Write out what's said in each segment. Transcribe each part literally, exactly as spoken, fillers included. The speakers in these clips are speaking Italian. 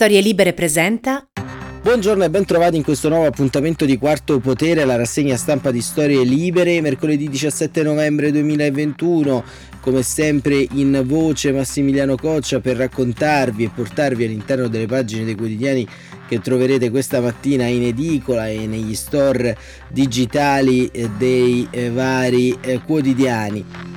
Storie Libere presenta... Buongiorno e ben trovati in questo nuovo appuntamento di Quarto Potere, la rassegna stampa di Storie Libere, mercoledì diciassette novembre duemilaventuno. Come sempre in voce Massimiliano Coccia per raccontarvi e portarvi all'interno delle pagine dei quotidiani che troverete questa mattina in edicola e negli store digitali dei vari quotidiani.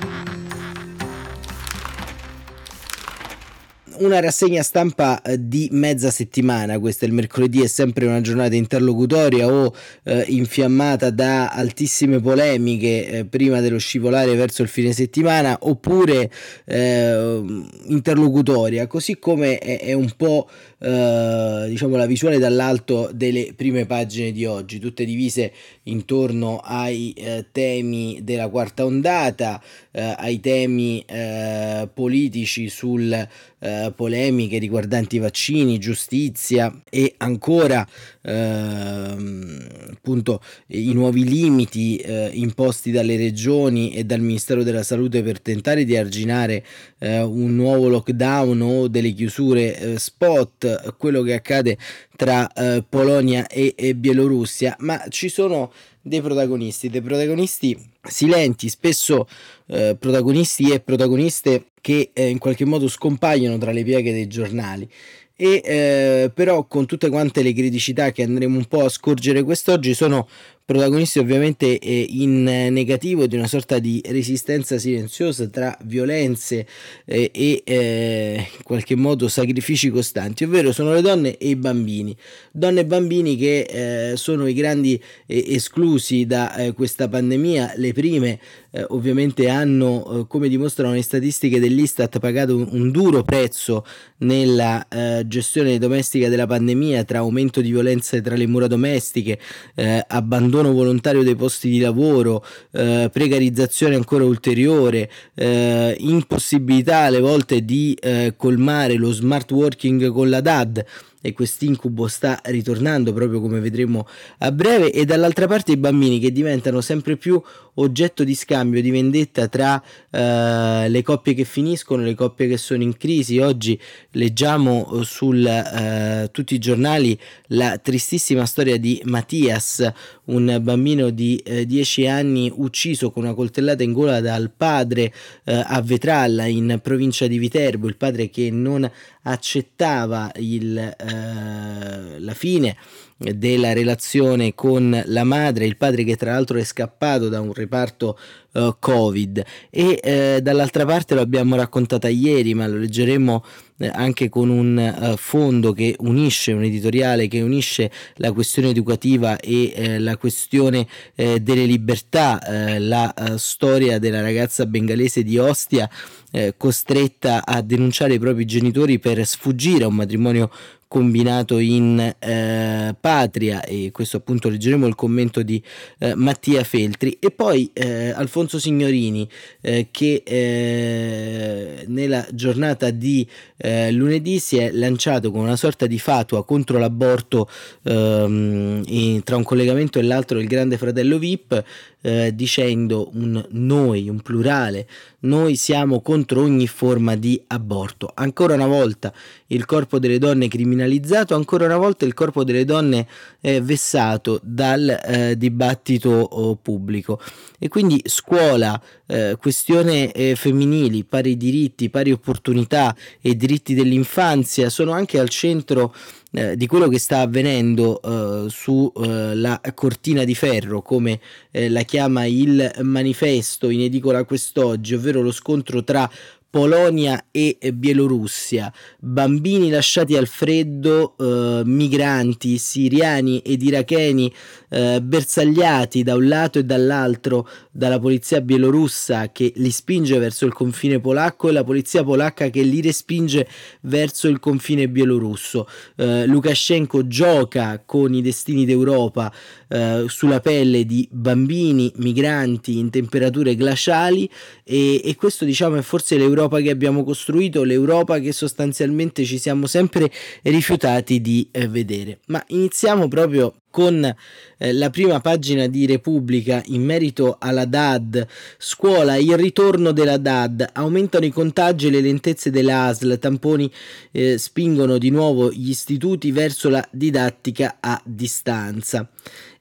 Una rassegna stampa di mezza settimana, questo è il mercoledì, è sempre una giornata interlocutoria o eh, infiammata da altissime polemiche eh, prima dello scivolare verso il fine settimana, oppure eh, interlocutoria, così come è, è un po' eh, diciamo la visuale dall'alto delle prime pagine di oggi, tutte divise intorno ai eh, temi della quarta ondata, eh, ai temi eh, politici sul eh, polemiche riguardanti i vaccini, giustizia e ancora ehm, appunto i nuovi limiti eh, imposti dalle regioni e dal Ministero della Salute per tentare di arginare eh, un nuovo lockdown o delle chiusure eh, spot, quello che accade tra eh, Polonia e, e Bielorussia, ma ci sono dei protagonisti, dei protagonisti silenti, spesso eh, protagonisti e protagoniste che eh, in qualche modo scompaiono tra le pieghe dei giornali e eh, però con tutte quante le criticità che andremo un po' a scorgere quest'oggi sono protagonisti ovviamente eh, in negativo di una sorta di resistenza silenziosa tra violenze eh, e eh, in qualche modo sacrifici costanti, ovvero sono le donne e i bambini, donne e bambini che eh, sono i grandi eh, esclusi da eh, questa pandemia. Le prime eh, ovviamente hanno, eh, come dimostrano le statistiche dell'Istat, pagato un, un duro prezzo nella eh, gestione domestica della pandemia, tra aumento di violenze tra le mura domestiche, eh, abbandono volontario dei posti di lavoro, eh, precarizzazione ancora ulteriore, eh, impossibilità alle volte di eh, colmare lo smart working con la D A D, e quest'incubo sta ritornando proprio come vedremo a breve, e dall'altra parte i bambini che diventano sempre più oggetto di scambio, di vendetta tra eh, le coppie che finiscono, le coppie che sono in crisi. Oggi leggiamo su eh, tutti i giornali la tristissima storia di Mattias, un bambino di eh, dieci anni ucciso con una coltellata in gola dal padre eh, a Vetralla in provincia di Viterbo, il padre che non accettava il, eh, la fine della relazione con la madre, il padre che tra l'altro è scappato da un reparto eh, Covid, e eh, dall'altra parte, lo abbiamo raccontata ieri ma lo leggeremo eh, anche con un eh, fondo che unisce, un editoriale che unisce la questione educativa e eh, la questione eh, delle libertà, eh, la eh, storia della ragazza bengalese di Ostia eh, costretta a denunciare i propri genitori per sfuggire a un matrimonio combinato in eh, patria, e questo appunto leggeremo il commento di eh, Mattia Feltri, e poi eh, Alfonso Signorini eh, che eh, nella giornata di eh, lunedì si è lanciato con una sorta di fatua contro l'aborto, ehm, e tra un collegamento e l'altro il Grande Fratello V I P, eh, dicendo un noi, un plurale, noi siamo contro ogni forma di aborto. Ancora una volta il corpo delle donne criminali, ancora una volta il corpo delle donne eh, vessato dal eh, dibattito oh, pubblico. E quindi scuola, eh, questione eh, femminili, pari diritti, pari opportunità e diritti dell'infanzia sono anche al centro eh, di quello che sta avvenendo eh, sulla eh, cortina di ferro, come eh, la chiama il Manifesto in edicola quest'oggi, ovvero lo scontro tra Polonia e Bielorussia, bambini lasciati al freddo, eh, migranti siriani ed iracheni eh, bersagliati da un lato e dall'altro dalla polizia bielorussa che li spinge verso il confine polacco e la polizia polacca che li respinge verso il confine bielorusso. Eh, Lukashenko gioca con i destini d'Europa eh, sulla pelle di bambini migranti in temperature glaciali, e, e questo diciamo è forse l'Europa che abbiamo costruito, l'Europa che sostanzialmente ci siamo sempre rifiutati di eh, vedere. Ma iniziamo proprio con eh, la prima pagina di Repubblica in merito alla D A D. Scuola, il ritorno della D A D, aumentano i contagi e le lentezze della A S L, tamponi eh, spingono di nuovo gli istituti verso la didattica a distanza.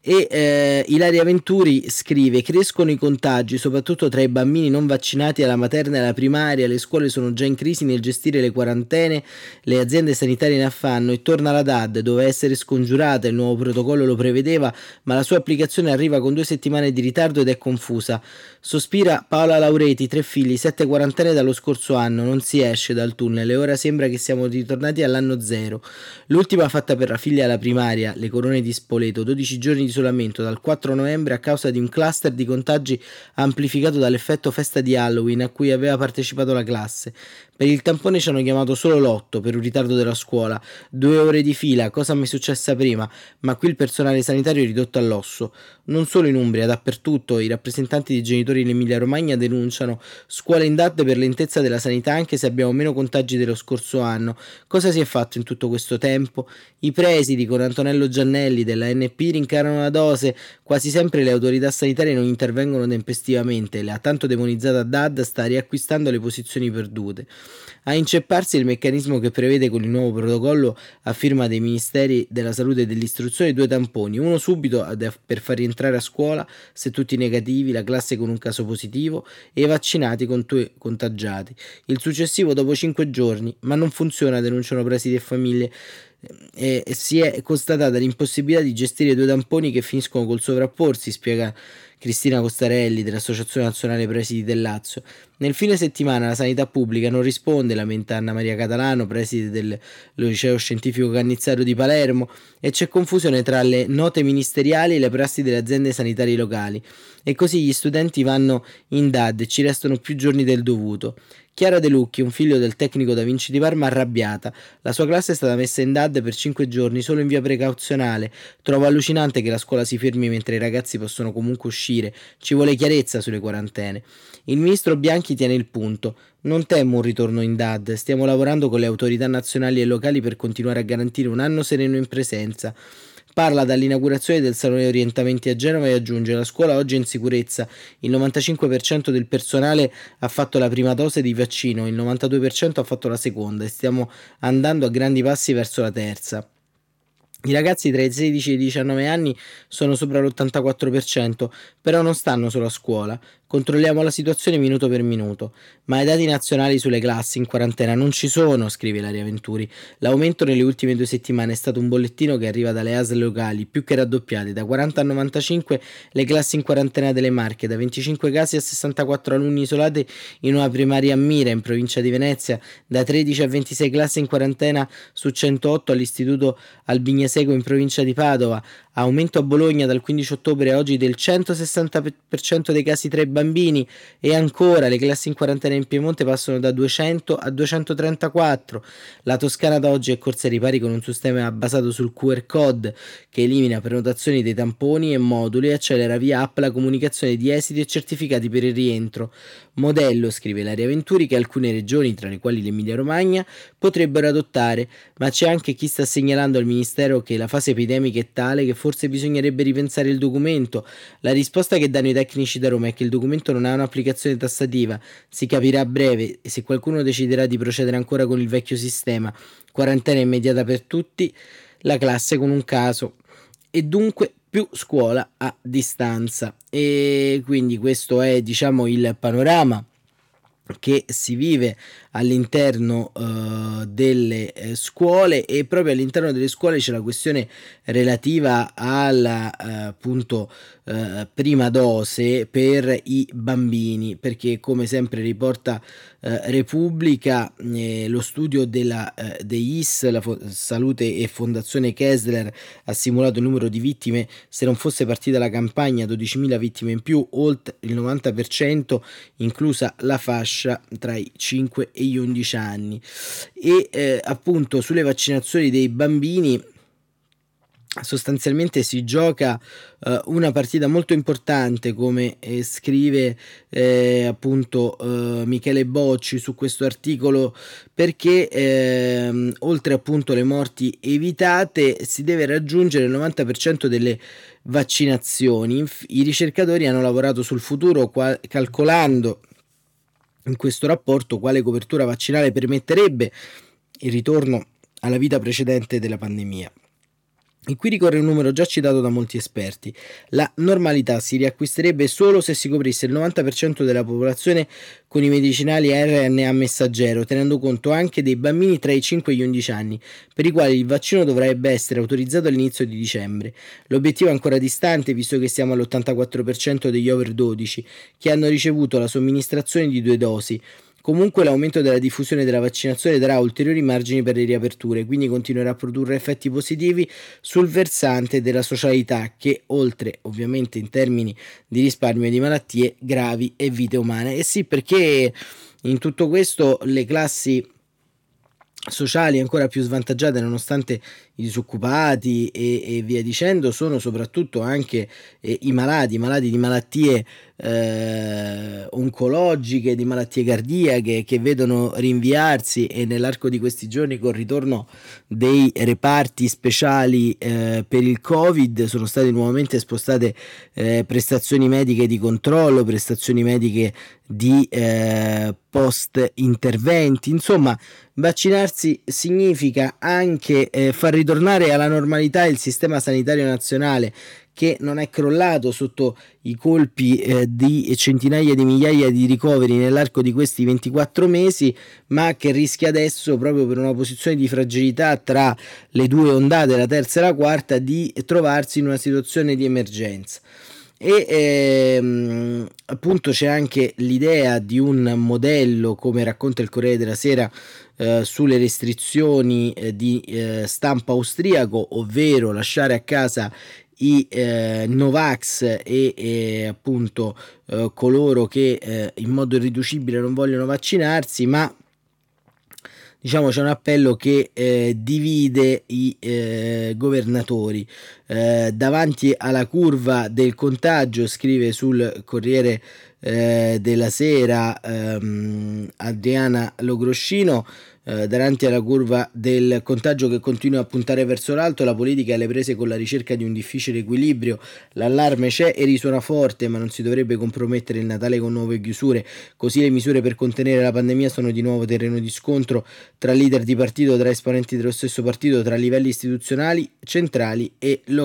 E eh, Ilaria Venturi scrive: crescono i contagi soprattutto tra i bambini non vaccinati alla materna e alla primaria, le scuole sono già in crisi nel gestire le quarantene, le aziende sanitarie in affanno e torna la D A D, doveva essere scongiurata, il nuovo protocollo lo prevedeva ma la sua applicazione arriva con due settimane di ritardo ed è confusa, sospira Paola Laureti, tre figli, sette quarantene dallo scorso anno, non si esce dal tunnel e ora sembra che siamo ritornati all'anno zero, l'ultima fatta per la figlia alla primaria, le Corone di Spoleto, dodici giorni di isolamento dal quattro novembre a causa di un cluster di contagi amplificato dall'effetto festa di Halloween a cui aveva partecipato la classe. Per il tampone ci hanno chiamato solo l'otto per un ritardo della scuola, due ore di fila, cosa mi è successa prima, ma qui il personale sanitario è ridotto all'osso. Non solo in Umbria, dappertutto i rappresentanti dei genitori in Emilia Romagna denunciano scuole in D A D per lentezza della sanità anche se abbiamo meno contagi dello scorso anno. Cosa si è fatto in tutto questo tempo? I presidi con Antonello Giannelli della N P rincarano una dose, quasi sempre le autorità sanitarie non intervengono tempestivamente, la tanto demonizzata D A D sta riacquistando le posizioni perdute. A incepparsi il meccanismo che prevede con il nuovo protocollo a firma dei ministeri della salute e dell'istruzione due tamponi, uno subito per far rientrare a scuola se tutti negativi, la classe con un caso positivo e i vaccinati con due contagiati, il successivo dopo cinque giorni, ma non funziona, denunciano presidi e famiglie. E si è constatata l'impossibilità di gestire due tamponi che finiscono col sovrapporsi, spiega Cristina Costarelli dell'Associazione Nazionale Presidi del Lazio. Nel fine settimana la sanità pubblica non risponde, lamenta Anna Maria Catalano, preside del liceo scientifico Cannizzaro di Palermo, e c'è confusione tra le note ministeriali e le prassi delle aziende sanitarie locali e così gli studenti vanno in D A D e ci restano più giorni del dovuto. Chiara De Lucchi, un figlio del tecnico Da Vinci di Parma, arrabbiata. La sua classe è stata messa in D A D per cinque giorni solo in via precauzionale. Trovo allucinante che la scuola si fermi mentre i ragazzi possono comunque uscire. Ci vuole chiarezza sulle quarantene. Il ministro Bianchi tiene il punto. Non temo un ritorno in D A D, stiamo lavorando con le autorità nazionali e locali per continuare a garantire un anno sereno in presenza. Parla dall'inaugurazione del Salone Orientamenti a Genova e aggiunge: la scuola oggi è in sicurezza, il novantacinque per cento del personale ha fatto la prima dose di vaccino, il novantadue per cento ha fatto la seconda e stiamo andando a grandi passi verso la terza. I ragazzi tra i sedici e i diciannove anni sono sopra l'ottantaquattro per cento, però non stanno solo a scuola. Controlliamo la situazione minuto per minuto. Ma i dati nazionali sulle classi in quarantena non ci sono, scrive Ilaria Venturi. L'aumento nelle ultime due settimane è stato un bollettino che arriva dalle A S L locali, più che raddoppiate, da quaranta a novantacinque le classi in quarantena delle Marche, da venticinque casi a sessantaquattro alunni isolati in una primaria a Mira, in provincia di Venezia, da tredici a ventisei classi in quarantena su centootto all'istituto Albignese in provincia di Padova, aumento a Bologna dal quindici ottobre a oggi del centosessanta per cento dei casi tra i bambini e ancora le classi in quarantena in Piemonte passano da duecento a duecentotrentaquattro. La Toscana da oggi è corsa ai ripari con un sistema basato sul Q R code che elimina prenotazioni dei tamponi e moduli e accelera via app la comunicazione di esiti e certificati per il rientro. Modello, scrive Ilaria Venturi, che alcune regioni, tra le quali l'Emilia Romagna, potrebbero adottare, ma c'è anche chi sta segnalando al Ministero che la fase epidemica è tale che forse bisognerebbe ripensare il documento. La risposta che danno i tecnici da Roma è che il documento non ha un'applicazione tassativa, si capirà a breve e se qualcuno deciderà di procedere ancora con il vecchio sistema, quarantena immediata per tutti, la classe con un caso e dunque più scuola a distanza. E quindi questo è, diciamo, il panorama che si vive all'interno eh, delle eh, scuole, e proprio all'interno delle scuole c'è la questione relativa alla eh, appunto eh, prima dose per i bambini, perché come sempre riporta eh, Repubblica eh, lo studio della eh, D E I S, la Fo- Salute e Fondazione Kessler ha simulato il numero di vittime se non fosse partita la campagna, dodicimila vittime in più, oltre il novanta per cento inclusa la fascia tra i cinque e gli undici anni. E eh, appunto sulle vaccinazioni dei bambini sostanzialmente si gioca eh, una partita molto importante, come eh, scrive eh, appunto eh, Michele Bocci su questo articolo, perché eh, oltre appunto le morti evitate si deve raggiungere il novanta per cento delle vaccinazioni. I ricercatori hanno lavorato sul futuro qual- calcolando in questo rapporto quale copertura vaccinale permetterebbe il ritorno alla vita precedente della pandemia. E qui ricorre un numero già citato da molti esperti: la normalità si riacquisterebbe solo se si coprisse il novanta per cento della popolazione con i medicinali a R N A messaggero, tenendo conto anche dei bambini tra i cinque e gli undici anni, per i quali il vaccino dovrebbe essere autorizzato all'inizio di dicembre. L'obiettivo è ancora distante, visto che siamo all'ottantaquattro per cento degli over dodici che hanno ricevuto la somministrazione di due dosi. Comunque l'aumento della diffusione della vaccinazione darà ulteriori margini per le riaperture, quindi continuerà a produrre effetti positivi sul versante della socialità, che oltre ovviamente in termini di risparmio di malattie gravi e vite umane. E sì, perché in tutto questo le classi sociali ancora più svantaggiate, nonostante i disoccupati e, e via dicendo, sono soprattutto anche eh, i malati, malati di malattie eh, oncologiche, di malattie cardiache, che vedono rinviarsi, e nell'arco di questi giorni col ritorno dei reparti speciali eh, per il Covid sono state nuovamente spostate eh, prestazioni mediche di controllo, prestazioni mediche di eh, post interventi. Insomma, vaccinarsi significa anche eh, far ritornare alla normalità il sistema sanitario nazionale, che non è crollato sotto i colpi eh, di centinaia di migliaia di ricoveri nell'arco di questi ventiquattro mesi, ma che rischia adesso, proprio per una posizione di fragilità tra le due ondate, la terza e la quarta, di trovarsi in una situazione di emergenza. E ehm, appunto c'è anche l'idea di un modello, come racconta il Corriere della Sera, eh, sulle restrizioni eh, di eh, stampo austriaco, ovvero lasciare a casa i eh, Novax e, e appunto eh, coloro che eh, in modo irriducibile non vogliono vaccinarsi. Ma diciamo c'è un appello che eh, divide i eh, governatori. Eh, davanti alla curva del contagio, scrive sul Corriere eh, della Sera ehm, Adriana Logroscino, eh, davanti alla curva del contagio che continua a puntare verso l'alto, la politica è alle prese con la ricerca di un difficile equilibrio. L'allarme c'è e risuona forte, ma non si dovrebbe compromettere il Natale con nuove chiusure. Così le misure per contenere la pandemia sono di nuovo terreno di scontro tra leader di partito, tra esponenti dello stesso partito, tra livelli istituzionali centrali e locali.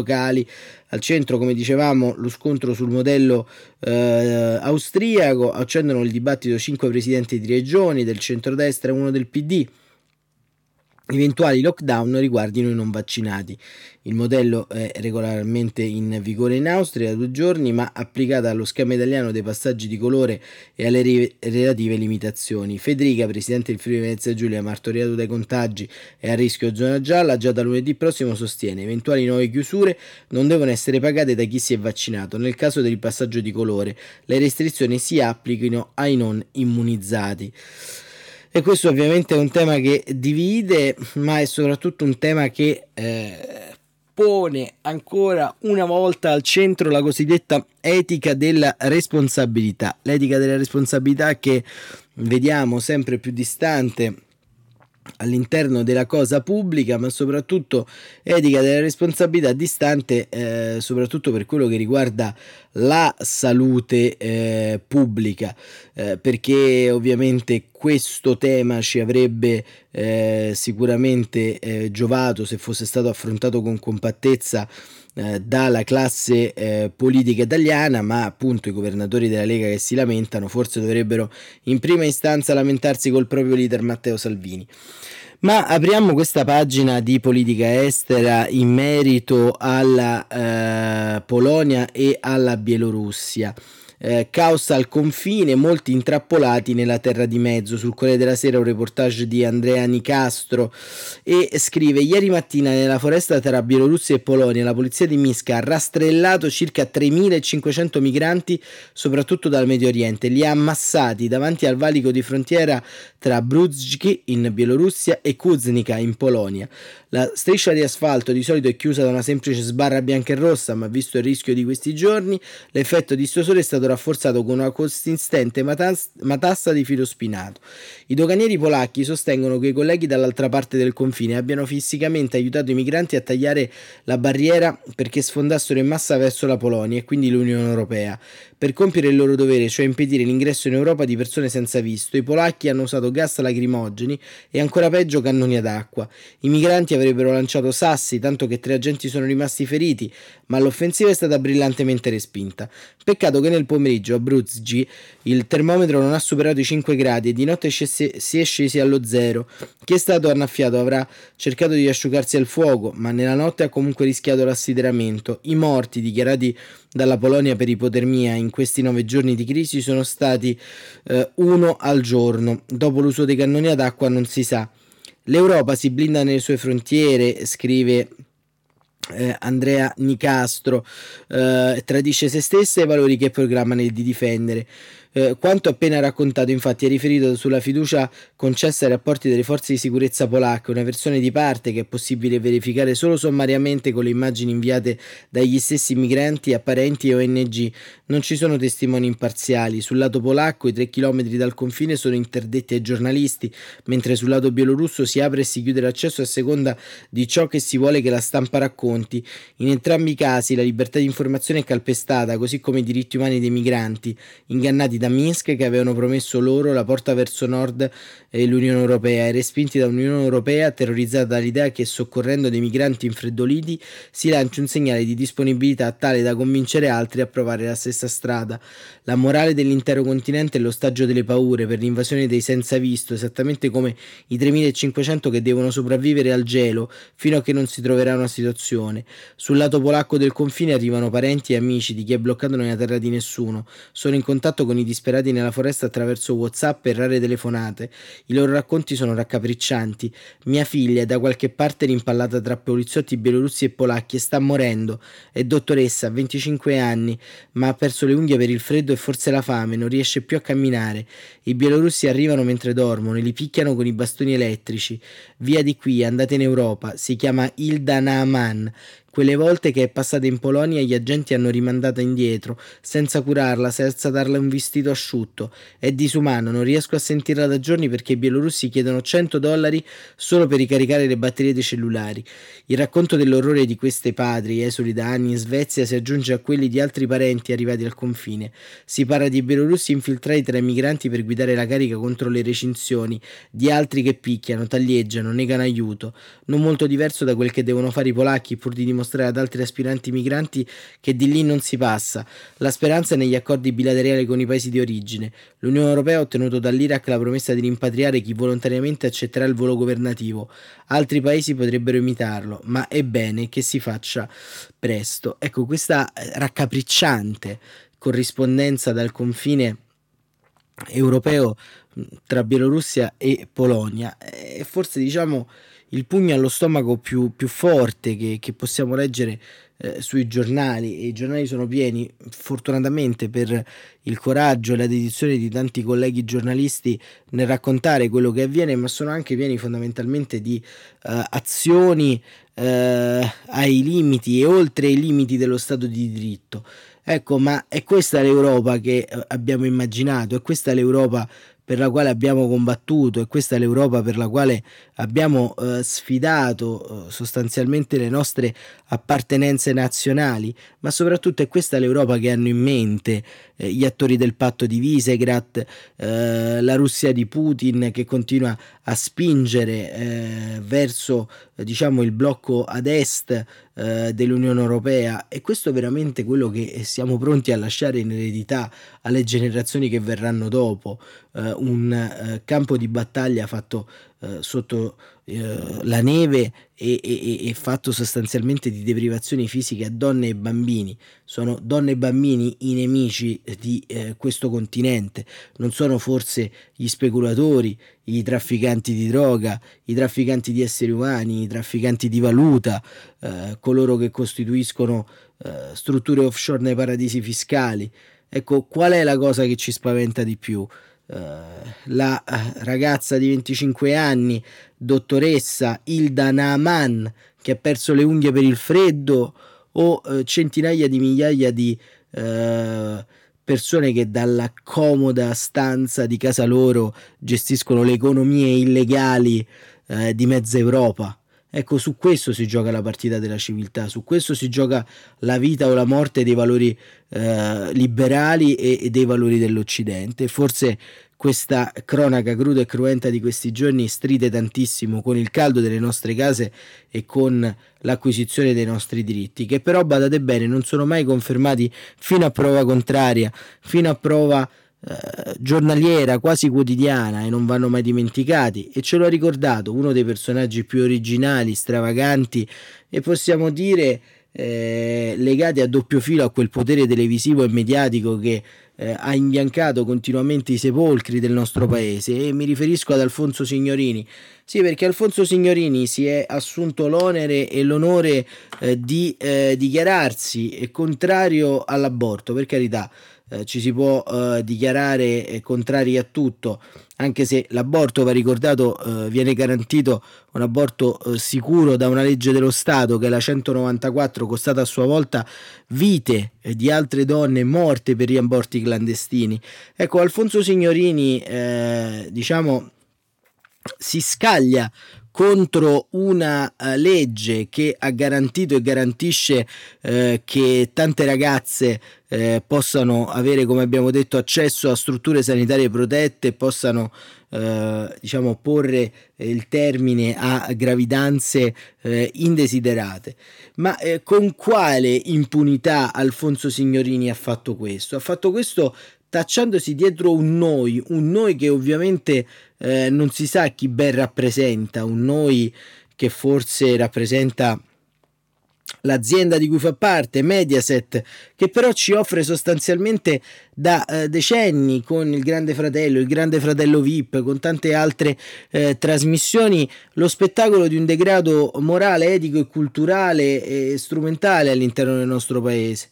Al centro, come dicevamo, lo scontro sul modello eh, austriaco. Accendono il dibattito cinque presidenti di regioni, del centrodestra e uno del P D. Eventuali lockdown riguardino i non vaccinati. Il modello è regolarmente in vigore in Austria da due giorni, ma applicata allo schema italiano dei passaggi di colore e alle ri- relative limitazioni. Federica, presidente del Friuli Venezia Giulia, martoriato dai contagi e a rischio zona gialla, già da lunedì prossimo sostiene: eventuali nuove chiusure non devono essere pagate da chi si è vaccinato. Nel caso del passaggio di colore, le restrizioni si applichino ai non immunizzati. E questo ovviamente è un tema che divide, ma è soprattutto un tema che eh, pone ancora una volta al centro la cosiddetta etica della responsabilità. L'etica della responsabilità che vediamo sempre più distante all'interno della cosa pubblica, ma soprattutto etica della responsabilità distante eh, soprattutto per quello che riguarda la salute eh, pubblica, eh, perché ovviamente questo tema ci avrebbe eh, sicuramente eh, giovato se fosse stato affrontato con compattezza eh, dalla classe eh, politica italiana, ma appunto i governatori della Lega che si lamentano forse dovrebbero in prima istanza lamentarsi col proprio leader Matteo Salvini. Ma apriamo questa pagina di politica estera in merito alla eh, Polonia e alla Bielorussia. eh, caos al confine, molti intrappolati nella terra di mezzo. Sul Corriere della Sera un reportage di Andrea Nicastro, e scrive: ieri mattina nella foresta tra Bielorussia e Polonia la polizia di Minsk ha rastrellato circa tremilacinquecento migranti, soprattutto dal Medio Oriente, li ha ammassati davanti al valico di frontiera tra Bruzgi in Bielorussia e Kuznica in Polonia. La striscia di asfalto di solito è chiusa da una semplice sbarra bianca e rossa, ma visto il rischio di questi giorni l'effetto dissuasorio è stato rafforzato con una consistente matas- matassa di filo spinato. I doganieri polacchi sostengono che i colleghi dall'altra parte del confine abbiano fisicamente aiutato i migranti a tagliare la barriera perché sfondassero in massa verso la Polonia e quindi l'Unione Europea. Per compiere il loro dovere, cioè impedire l'ingresso in Europa di persone senza visto, i polacchi hanno usato gas lacrimogeni e ancora peggio cannoni ad acqua. I migranti avrebbero lanciato sassi, tanto che tre agenti sono rimasti feriti, ma l'offensiva è stata brillantemente respinta. Peccato che nel pomeriggio a Bruzgi il termometro non ha superato i cinque gradi e di notte si è scesi allo zero. Chi è stato annaffiato avrà cercato di asciugarsi al fuoco, ma nella notte ha comunque rischiato l'assideramento. I morti dichiarati dalla Polonia per ipotermia in questi nove giorni di crisi sono stati eh, uno al giorno. Dopo l'uso dei cannoni ad acqua non si sa. L'Europa si blinda nelle sue frontiere, scrive eh, Andrea Nicastro, eh, tradisce se stessa e i valori che programma di difendere. Eh, quanto appena raccontato infatti è riferito sulla fiducia concessa ai rapporti delle forze di sicurezza polacche, una versione di parte che è possibile verificare solo sommariamente con le immagini inviate dagli stessi migranti a parenti e O N G. Non ci sono testimoni imparziali. Sul lato polacco i tre chilometri dal confine sono interdetti ai giornalisti, mentre sul lato bielorusso si apre e si chiude l'accesso a seconda di ciò che si vuole che la stampa racconti. In entrambi i casi la libertà di informazione è calpestata, così come i diritti umani dei migranti ingannati da Minsk, che avevano promesso loro la porta verso nord e l'Unione Europea, e respinti da un'Unione Europea terrorizzata dall'idea che soccorrendo dei migranti infreddoliti si lanci un segnale di disponibilità tale da convincere altri a provare la stessa strada. La morale dell'intero continente è l'ostaggio delle paure per l'invasione dei senza visto, esattamente come i tremilacinquecento che devono sopravvivere al gelo fino a che non si troverà una situazione. Sul lato polacco del confine arrivano parenti e amici di chi è bloccato nella terra di nessuno, sono in contatto con i disperati nella foresta attraverso WhatsApp e rare telefonate. I loro racconti sono raccapriccianti. Mia figlia è da qualche parte rimpallata tra poliziotti bielorussi e polacchi e sta morendo. È dottoressa, venticinque anni, ma ha perso le unghie per il freddo e forse la fame, non riesce più a camminare. I bielorussi arrivano mentre dormono e li picchiano con i bastoni elettrici. Via di qui, andate in Europa. Si chiama Ilda Naaman. Quelle volte che è passata in Polonia gli agenti hanno rimandata indietro, senza curarla, senza darle un vestito asciutto. È disumano, non riesco a sentirla da giorni perché i bielorussi chiedono cento dollari solo per ricaricare le batterie dei cellulari. Il racconto dell'orrore di queste padri, esuli da anni in Svezia, si aggiunge a quelli di altri parenti arrivati al confine. Si parla di bielorussi infiltrati tra i migranti per guidare la carica contro le recinzioni, di altri che picchiano, taglieggiano, negano aiuto. Non molto diverso da quel che devono fare i polacchi pur di dimostrare ad altri aspiranti migranti che di lì non si passa. La speranza è negli accordi bilaterali con i paesi di origine. L'Unione Europea ha ottenuto dall'Iraq la promessa di rimpatriare chi volontariamente accetterà il volo governativo. Altri paesi potrebbero imitarlo, ma è bene che si faccia presto. Ecco, questa raccapricciante corrispondenza dal confine europeo tra Bielorussia e Polonia è forse, diciamo, il pugno allo stomaco più, più forte che, che possiamo leggere eh, sui giornali, e i giornali sono pieni, fortunatamente, per il coraggio e la dedizione di tanti colleghi giornalisti nel raccontare quello che avviene, ma sono anche pieni fondamentalmente di eh, azioni eh, ai limiti e oltre i limiti dello Stato di diritto. Ecco, ma è questa l'Europa che abbiamo immaginato, è questa l'Europa per la quale abbiamo combattuto, e questa è l'Europa per la quale abbiamo eh, sfidato eh, sostanzialmente le nostre appartenenze nazionali, ma soprattutto è questa l'Europa che hanno in mente eh, gli attori del patto di Visegrad, eh, la Russia di Putin che continua a spingere eh, verso eh, diciamo il blocco ad est eh, dell'Unione Europea, e questo è veramente quello che siamo pronti a lasciare in eredità alle generazioni che verranno dopo. Uh, un uh, campo di battaglia fatto eh, sotto eh, la neve e, e, e fatto sostanzialmente di deprivazioni fisiche a donne e bambini. Sono donne e bambini i nemici di eh, questo continente, non sono forse gli speculatori, i trafficanti di droga, i trafficanti di esseri umani, i trafficanti di valuta, eh, coloro che costituiscono eh, strutture offshore nei paradisi fiscali? Ecco, qual è la cosa che ci spaventa di più? La ragazza di venticinque anni, dottoressa Ilda Naaman, che ha perso le unghie per il freddo, o centinaia di migliaia di eh, persone che dalla comoda stanza di casa loro gestiscono le economie illegali eh, di mezza Europa? Ecco, su questo si gioca la partita della civiltà, su questo si gioca la vita o la morte dei valori eh, liberali e, e dei valori dell'Occidente. Forse questa cronaca cruda e cruenta di questi giorni stride tantissimo con il caldo delle nostre case e con l'acquisizione dei nostri diritti, che però, badate bene, non sono mai confermati fino a prova contraria, fino a prova Eh, giornaliera, quasi quotidiana, e non vanno mai dimenticati. E ce lo ha ricordato uno dei personaggi più originali, stravaganti e possiamo dire eh, legati a doppio filo a quel potere televisivo e mediatico che eh, ha imbiancato continuamente i sepolcri del nostro paese, e mi riferisco ad Alfonso Signorini. Sì, perché Alfonso Signorini si è assunto l'onere e l'onore eh, di eh, dichiararsi contrario all'aborto. Per carità, Eh, ci si può eh, dichiarare eh, contrari a tutto, anche se l'aborto, va ricordato, eh, viene garantito un aborto eh, sicuro da una legge dello Stato, che è la centonovantaquattro, costata a sua volta vite eh, di altre donne morte per gli aborti clandestini. Ecco, Alfonso Signorini eh, diciamo si scaglia contro una uh, legge che ha garantito e garantisce eh, che tante ragazze eh, possano avere, come abbiamo detto, accesso a strutture sanitarie protette, possano eh, diciamo porre il termine a gravidanze eh, indesiderate. Ma eh, con quale impunità Alfonso Signorini ha fatto questo? Ha fatto questo tacciandosi dietro un noi, un noi che ovviamente eh, non si sa chi ben rappresenta, un noi che forse rappresenta l'azienda di cui fa parte, Mediaset, che però ci offre sostanzialmente da eh, decenni, con il Grande Fratello, il Grande Fratello V I P, con tante altre eh, trasmissioni, lo spettacolo di un degrado morale, etico e culturale e strumentale all'interno del nostro paese.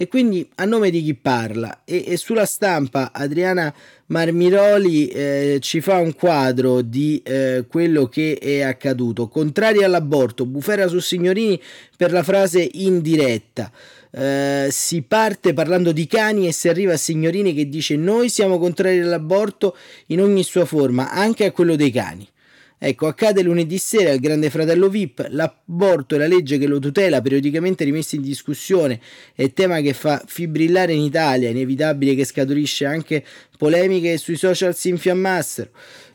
E quindi, a nome di chi parla? E, e sulla stampa Adriana Marmiroli eh, ci fa un quadro di eh, quello che è accaduto. Contrari all'aborto, bufera su Signorini per la frase in diretta. Eh, si parte parlando di cani e si arriva a Signorini che dice: noi siamo contrari all'aborto in ogni sua forma, anche a quello dei cani. Ecco, accade lunedì sera al Grande Fratello V I P, l'aborto e la legge che lo tutela periodicamente rimessi in discussione, è tema che fa fibrillare in Italia, inevitabile che scaturisce anche polemiche sui social si infiammassero.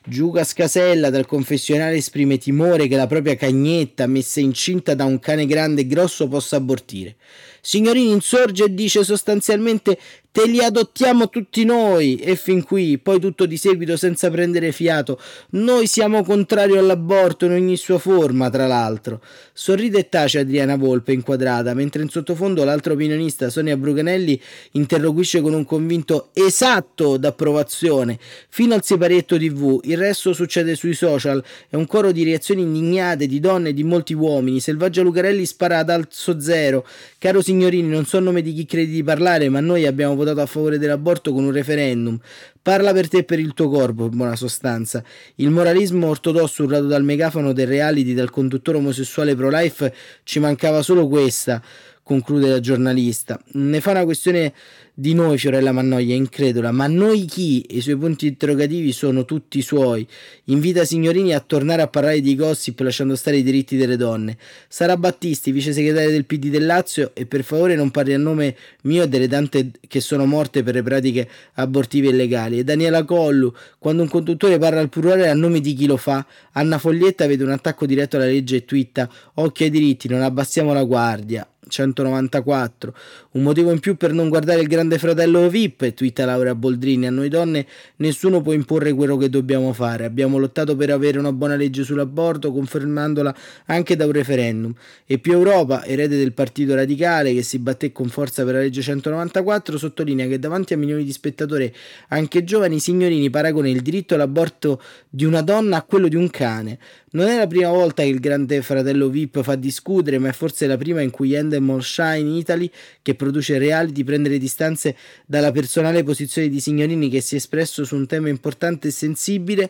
Giucas Casella dal confessionale esprime timore che la propria cagnetta messa incinta da un cane grande e grosso possa abortire. Signorini insorge e dice sostanzialmente: te li adottiamo tutti noi. E fin qui, poi tutto di seguito senza prendere fiato: noi siamo contrario all'aborto in ogni sua forma, tra l'altro. Sorride e tace Adriana Volpe, inquadrata, mentre in sottofondo l'altra opinionista Sonia Bruganelli interloquisce con un convinto esatto d'approvazione fino al siparietto tivù. Il resto succede sui social, è un coro di reazioni indignate di donne e di molti uomini. Selvaggia Lucarelli spara ad alzo zero: caro Signorini, non so a nome di chi credi di parlare, ma noi abbiamo votato a favore dell'aborto con un referendum. Parla per te e per il tuo corpo, in buona sostanza. Il moralismo ortodosso urlato dal megafono del reality dal conduttore omosessuale pro-life: ci mancava solo questa, conclude la giornalista. Ne fa una questione di noi Fiorella Mannoia, incredula: ma noi chi? I suoi punti interrogativi sono tutti suoi. Invita Signorini a tornare a parlare di gossip lasciando stare i diritti delle donne. Sara Battisti, vice segretaria del P D del Lazio: e per favore non parli a nome mio e delle tante che sono morte per le pratiche abortive illegali. E Daniela Collu: quando un conduttore parla al plurale a nome di chi lo fa? Anna Foglietta vede un attacco diretto alla legge e twitta: occhio ai diritti, non abbassiamo la guardia. centonovantaquattro. Un motivo in più per non guardare il Grande Fratello V I P, twitta Laura Boldrini. A noi donne nessuno può imporre quello che dobbiamo fare. Abbiamo lottato per avere una buona legge sull'aborto, confermandola anche da un referendum. E più Europa, erede del Partito Radicale che si batté con forza per la legge centonovantaquattro, sottolinea che davanti a milioni di spettatori, anche giovani, Signorini paragona il diritto all'aborto di una donna a quello di un cane. Non è la prima volta che il Grande Fratello V I P fa discutere, ma è forse la prima in cui Endemol Molshine in Italy, che produce reality, prende le distanze dalla personale posizione di Signorini, che si è espresso su un tema importante e sensibile,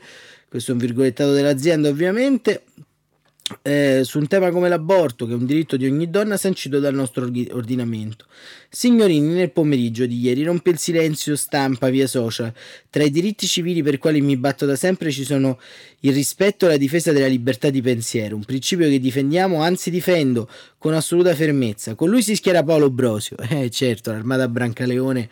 questo è un virgolettato dell'azienda ovviamente, eh, su un tema come l'aborto, che è un diritto di ogni donna sancito dal nostro ordinamento. Signorini nel pomeriggio di ieri rompe il silenzio stampa via social. Tra i diritti civili per i quali mi batto da sempre ci sono il rispetto e la difesa della libertà di pensiero, un principio che difendiamo, anzi difendo, con assoluta fermezza. Con lui si schiera Paolo Brosio, eh certo, l'armata Brancaleone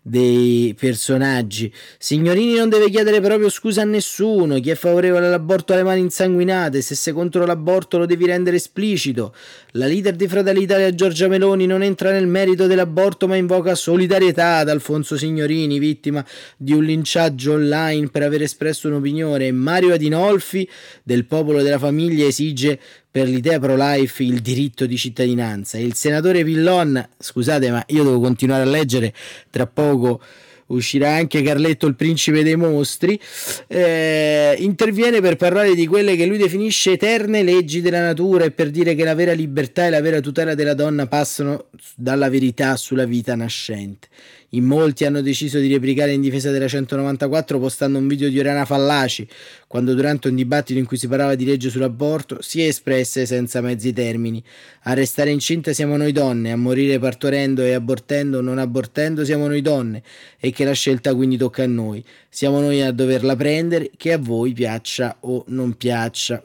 dei personaggi. Signorini non deve chiedere proprio scusa a nessuno. Chi è favorevole all'aborto ha le mani insanguinate, se sei contro l'aborto lo devi rendere esplicito. La leader di Fratelli d'Italia Giorgia Meloni non entra nel merito dell'aborto ma invoca solidarietà ad Alfonso Signorini, vittima di un linciaggio online per aver espresso un'opinione. Mario Adinolfi del Popolo della Famiglia esige per l'idea pro-life il diritto di cittadinanza. Il senatore Villon, scusate ma io devo continuare a leggere, tra poco uscirà anche Carletto il principe dei mostri, eh, interviene per parlare di quelle che lui definisce eterne leggi della natura e per dire che la vera libertà e la vera tutela della donna passano dalla verità sulla vita nascente. In molti hanno deciso di replicare in difesa della centonovantaquattro postando un video di Oriana Fallaci, quando durante un dibattito in cui si parlava di legge sull'aborto si è espressa senza mezzi termini. A restare incinta siamo noi donne, a morire partorendo e abortendo, non abortendo siamo noi donne, e che la scelta quindi tocca a noi. Siamo noi a doverla prendere, che a voi piaccia o non piaccia.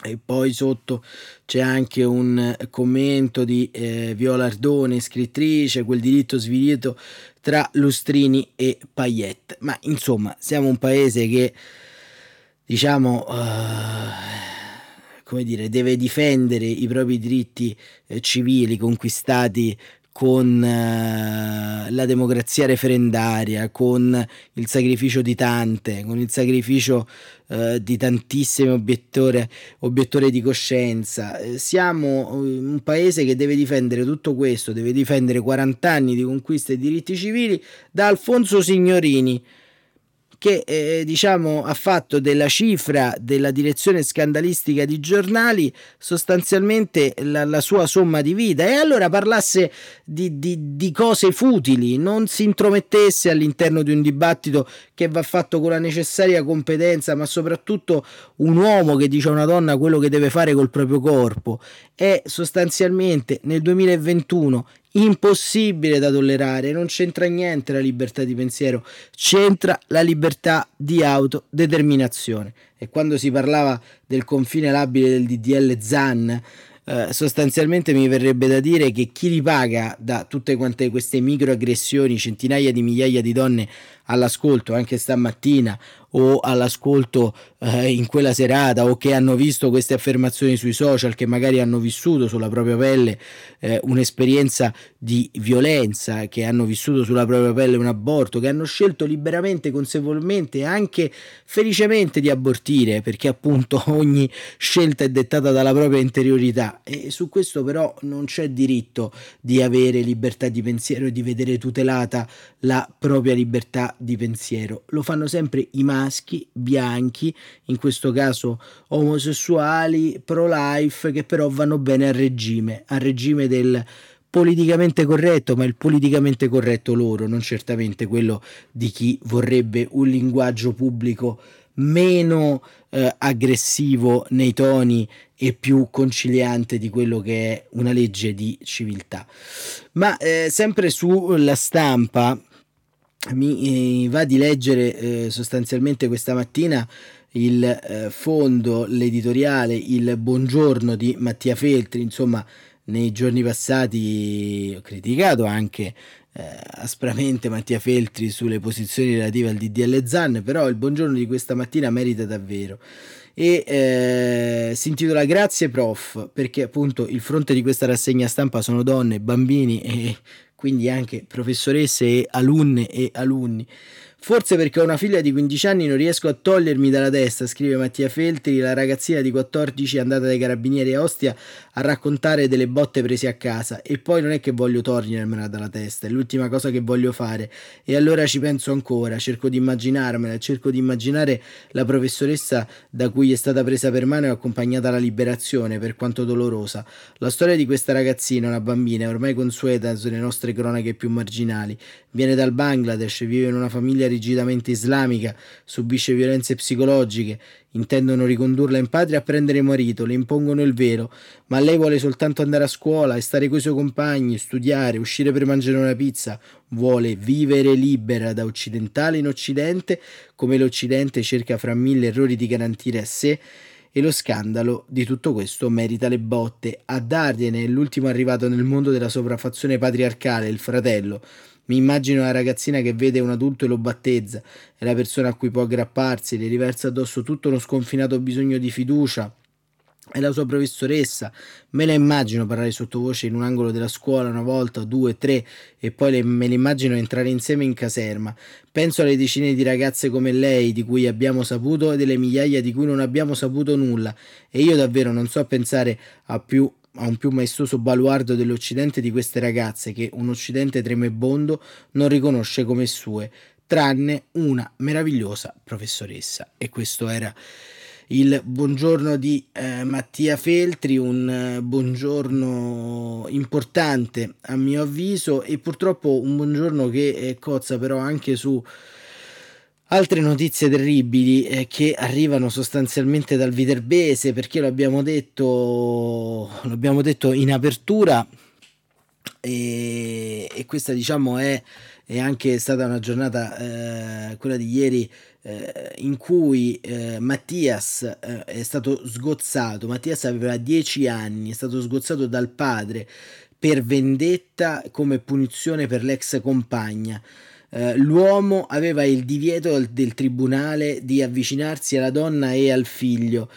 E poi sotto c'è anche un commento di eh, Viola Ardone, scrittrice, quel diritto svilito tra lustrini e paillette. Ma insomma, siamo un paese che, diciamo, uh, come dire, deve difendere i propri diritti eh, civili conquistati con eh, la democrazia referendaria, con il sacrificio di tante, con il sacrificio eh, di tantissime obiettore, obiettore di coscienza. Siamo un paese che deve difendere tutto questo, deve difendere quaranta anni di conquista e diritti civili da Alfonso Signorini, che eh, diciamo ha fatto della cifra della direzione scandalistica di giornali sostanzialmente la, la sua somma di vita. E allora parlasse di, di, di cose futili, non si intromettesse all'interno di un dibattito che va fatto con la necessaria competenza, ma soprattutto un uomo che dice a una donna quello che deve fare col proprio corpo è sostanzialmente nel duemilaventuno impossibile da tollerare. Non c'entra niente la libertà di pensiero, c'entra la libertà di autodeterminazione. E quando si parlava del confine labile del D D L Zan, eh, sostanzialmente mi verrebbe da dire che chi ripaga da tutte quante queste microaggressioni centinaia di migliaia di donne all'ascolto anche stamattina o all'ascolto eh, in quella serata, o che hanno visto queste affermazioni sui social, che magari hanno vissuto sulla propria pelle eh, un'esperienza di violenza, che hanno vissuto sulla propria pelle un aborto, che hanno scelto liberamente, consapevolmente e anche felicemente di abortire, perché appunto ogni scelta è dettata dalla propria interiorità. E su questo però non c'è diritto di avere libertà di pensiero e di vedere tutelata la propria libertà di pensiero. Lo fanno sempre i maschi bianchi, in questo caso omosessuali, pro-life, che però vanno bene al regime, al regime del politicamente corretto, ma il politicamente corretto loro, non certamente quello di chi vorrebbe un linguaggio pubblico meno eh, aggressivo nei toni e più conciliante di quello che è una legge di civiltà. Ma eh, sempre sulla stampa mi eh, va di leggere eh, sostanzialmente questa mattina il eh, fondo, l'editoriale, il buongiorno di Mattia Feltri. Insomma, nei giorni passati ho criticato anche eh, aspramente Mattia Feltri sulle posizioni relative al D D L Zan, però il buongiorno di questa mattina merita davvero. e eh, si intitola Grazie Prof, perché appunto il fronte di questa rassegna stampa sono donne, bambini e quindi anche professoresse e alunne e alunni. Forse perché ho una figlia di quindici anni non riesco a togliermi dalla testa, scrive Mattia Feltri, la ragazzina di quattordici è andata dai carabinieri a Ostia a raccontare delle botte prese a casa, e poi non è che voglio togliermela dalla testa, è l'ultima cosa che voglio fare, e allora ci penso ancora, cerco di immaginarmela, cerco di immaginare la professoressa da cui è stata presa per mano e accompagnata alla liberazione, per quanto dolorosa. La storia di questa ragazzina, una bambina, è ormai consueta sulle nostre cronache più marginali, viene dal Bangladesh, vive in una famiglia rigidamente islamica, subisce violenze psicologiche, intendono ricondurla in patria a prendere marito, le impongono il velo, ma lei vuole soltanto andare a scuola e stare coi suoi compagni, studiare, uscire per mangiare una pizza, vuole vivere libera da occidentale in occidente, come l'occidente cerca fra mille errori di garantire a sé, e lo scandalo di tutto questo merita le botte. A dargliene è l'ultimo arrivato nel mondo della sopraffazione patriarcale, il fratello. Mi immagino la ragazzina che vede un adulto e lo battezza, è la persona a cui può aggrapparsi, le riversa addosso tutto uno sconfinato bisogno di fiducia, è la sua professoressa. Me la immagino parlare sottovoce in un angolo della scuola una volta, due, tre, e poi le, me la immagino entrare insieme in caserma. Penso alle decine di ragazze come lei di cui abbiamo saputo e delle migliaia di cui non abbiamo saputo nulla, e io davvero non so pensare a più a un più maestoso baluardo dell'Occidente di queste ragazze, che un Occidente tremebondo non riconosce come sue, tranne una meravigliosa professoressa. E questo era il buongiorno di eh, Mattia Feltri, un eh, buongiorno importante a mio avviso, e purtroppo un buongiorno che eh, cozza però anche su altre notizie terribili eh, che arrivano sostanzialmente dal viterbese, perché lo abbiamo detto, lo abbiamo detto in apertura, e, e questa diciamo è, è anche stata una giornata, eh, quella di ieri, eh, in cui eh, Mattias eh, è stato sgozzato. Mattias aveva dieci anni, è stato sgozzato dal padre per vendetta come punizione per l'ex compagna. L'uomo aveva il divieto del tribunale di avvicinarsi alla donna e al figlio.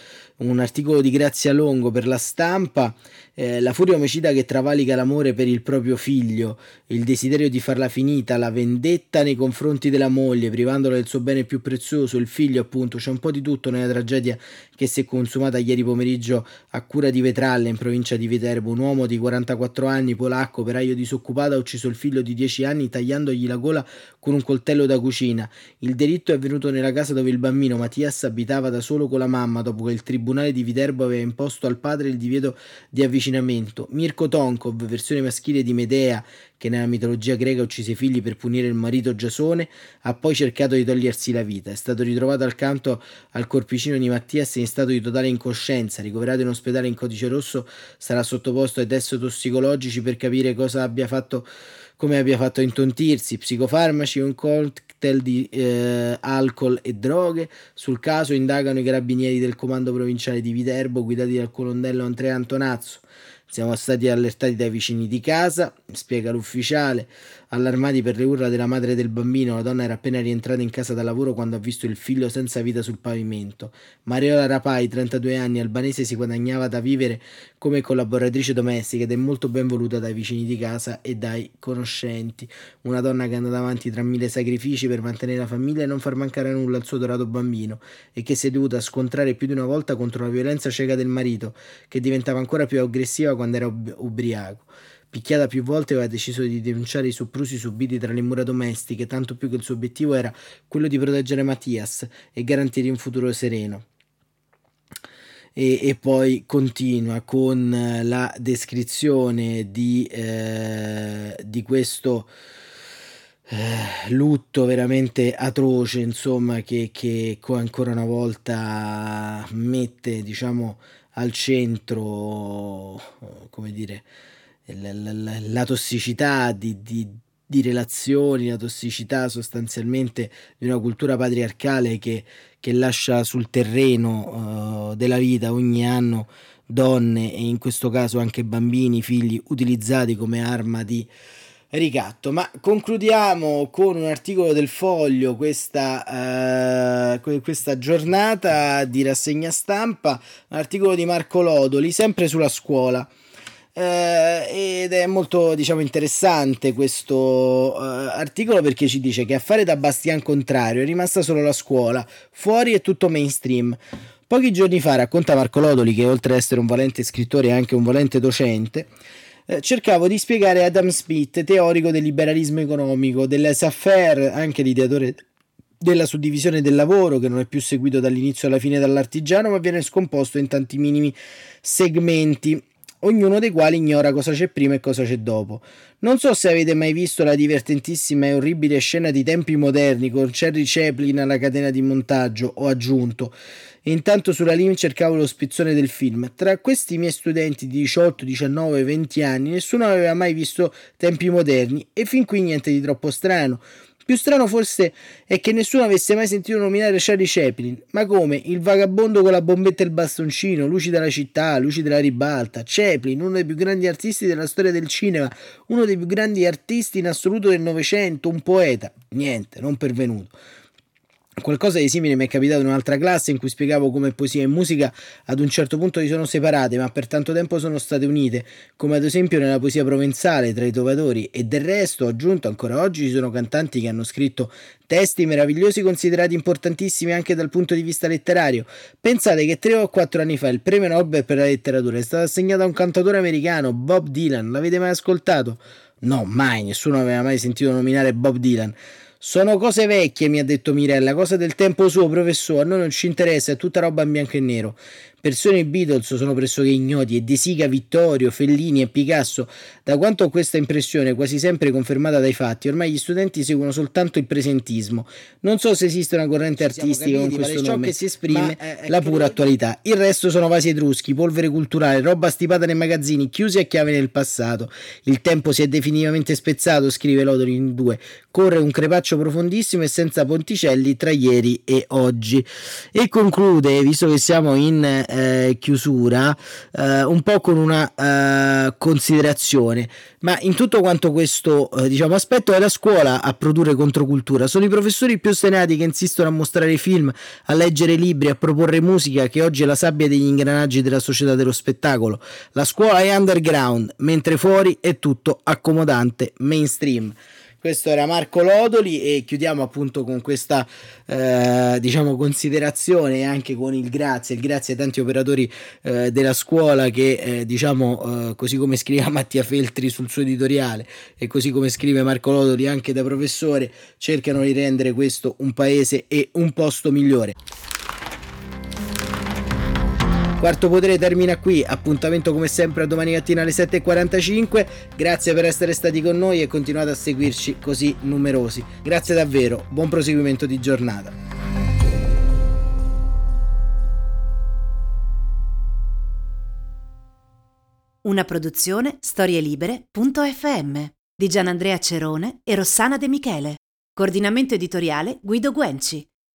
Un articolo di Grazia Longo per La Stampa. Eh, la furia omicida che travalica l'amore per il proprio figlio, il desiderio di farla finita, la vendetta nei confronti della moglie, privandola del suo bene più prezioso, il figlio appunto. C'è un po' di tutto nella tragedia che si è consumata ieri pomeriggio a Cura di Vetralla, in provincia di Viterbo. Un uomo di quarantaquattro anni, polacco, operaio disoccupato, ha ucciso il figlio di dieci anni tagliandogli la gola con un coltello da cucina. Il delitto è avvenuto nella casa dove il bambino Mattias abitava da solo con la mamma, dopo che il tribunale di Viterbo aveva imposto al padre il divieto di avvicinamento. Mirko Tonkov, versione maschile di Medea, che nella mitologia greca uccise i figli per punire il marito Giasone, ha poi cercato di togliersi la vita. È stato ritrovato accanto al corpicino di Mattias in stato di totale incoscienza, ricoverato in ospedale in codice rosso, sarà sottoposto ai test tossicologici per capire cosa abbia fatto, come abbia fatto a intontirsi, psicofarmaci, un cocktail di eh, alcol e droghe. Sul caso indagano i carabinieri del comando provinciale di Viterbo, guidati dal colonnello Andrea Antonazzo. Siamo stati allertati dai vicini di casa, spiega l'ufficiale, allarmati per le urla della madre del bambino. La donna era appena rientrata in casa da lavoro quando ha visto il figlio senza vita sul pavimento. Mariola Rapai, trentadue anni, albanese, si guadagnava da vivere come collaboratrice domestica ed è molto ben voluta dai vicini di casa e dai conoscenti. Una donna che è andata avanti tra mille sacrifici per mantenere la famiglia e non far mancare nulla al suo dorato bambino, e che si è dovuta scontrare più di una volta contro la violenza cieca del marito, che diventava ancora più aggressiva quando era ub- ubriaco. Picchiata più volte, aveva deciso di denunciare i soprusi subiti tra le mura domestiche, tanto più che il suo obiettivo era quello di proteggere Mattias e garantire un futuro sereno. E, e poi continua con la descrizione di, eh, di questo eh, lutto veramente atroce, insomma, che, che ancora una volta mette, diciamo, al centro, come dire, La, la, la, la tossicità di, di, di relazioni, la tossicità sostanzialmente di una cultura patriarcale che, che lascia sul terreno uh, della vita ogni anno donne, e in questo caso anche bambini, figli, utilizzati come arma di ricatto. Ma concludiamo con un articolo del Foglio questa, eh, questa giornata di rassegna stampa, un articolo di Marco Lodoli sempre sulla scuola. Eh, ed è molto, diciamo, interessante questo eh, articolo, perché ci dice che a fare da bastian contrario è rimasta solo la scuola, fuori è tutto mainstream. Pochi giorni fa, racconta Marco Lodoli, che oltre ad essere un valente scrittore è anche un valente docente, eh, cercavo di spiegare Adam Smith, teorico del liberalismo economico, del laissez-faire, anche l'ideatore della suddivisione del lavoro, che non è più seguito dall'inizio alla fine dall'artigiano, ma viene scomposto in tanti minimi segmenti, ognuno dei quali ignora cosa c'è prima e cosa c'è dopo. Non so se avete mai visto la divertentissima e orribile scena di Tempi moderni con Charlie Chaplin alla catena di montaggio, ho aggiunto. Intanto sulla LIM cercavo lo spezzone del film. Tra questi miei studenti di diciotto, diciannove, venti anni, nessuno aveva mai visto Tempi moderni e fin qui niente di troppo strano. Più strano forse è che nessuno avesse mai sentito nominare Charlie Chaplin. Ma come? Il vagabondo con la bombetta e il bastoncino, luci della città, luci della ribalta. Chaplin, uno dei più grandi artisti della storia del cinema, uno dei più grandi artisti in assoluto del Novecento, un poeta. Niente, non pervenuto. Qualcosa di simile mi è capitato in un'altra classe in cui spiegavo come poesia e musica ad un certo punto si sono separate, ma per tanto tempo sono state unite, come ad esempio nella poesia provenzale tra i Trovatori, e del resto, ho aggiunto, ancora oggi ci sono cantanti che hanno scritto testi meravigliosi considerati importantissimi anche dal punto di vista letterario. Pensate che tre o quattro anni fa il premio Nobel per la letteratura è stato assegnato a un cantatore americano, Bob Dylan. L'avete mai ascoltato? No, mai, nessuno aveva mai sentito nominare Bob Dylan. Sono cose vecchie, mi ha detto Mirella, cosa del tempo suo, professore, a noi non ci interessa, è tutta roba in bianco e nero. Persone i Beatles sono pressoché ignoti, e De Sica, Vittorio, Fellini e Picasso. Da quanto ho questa impressione, quasi sempre confermata dai fatti, ormai gli studenti seguono soltanto il presentismo. Non so se esiste una corrente artistica con questo nome, che si esprime la pura attualità. Il resto sono vasi etruschi, polvere culturale, roba stipata nei magazzini, chiusi a chiave nel passato. Il tempo si è definitivamente spezzato, scrive Lodoli in due. Corre un crepaccio profondissimo e senza ponticelli tra ieri e oggi. E conclude, visto che siamo in Eh, chiusura, eh, un po' con una eh, considerazione, ma in tutto quanto questo eh, diciamo aspetto è la scuola a produrre controcultura. Sono i professori più ostinati che insistono a mostrare film, a leggere libri, a proporre musica, che oggi è la sabbia degli ingranaggi della società dello spettacolo. La scuola è underground, mentre fuori è tutto accomodante mainstream. Questo era Marco Lodoli, e chiudiamo appunto con questa eh, diciamo considerazione, e anche con il grazie, il grazie a tanti operatori eh, della scuola che eh, diciamo eh, così come scrive Mattia Feltri sul suo editoriale e così come scrive Marco Lodoli anche da professore, cercano di rendere questo un paese e un posto migliore. Quarto Potere termina qui, appuntamento come sempre a domani mattina alle sette e quarantacinque, grazie per essere stati con noi e continuate a seguirci così numerosi, grazie davvero, buon proseguimento di giornata. Una produzione storie libere punto effe emme di Gianandrea Cerone e Rossana De Michele, coordinamento editoriale Guido Guenci.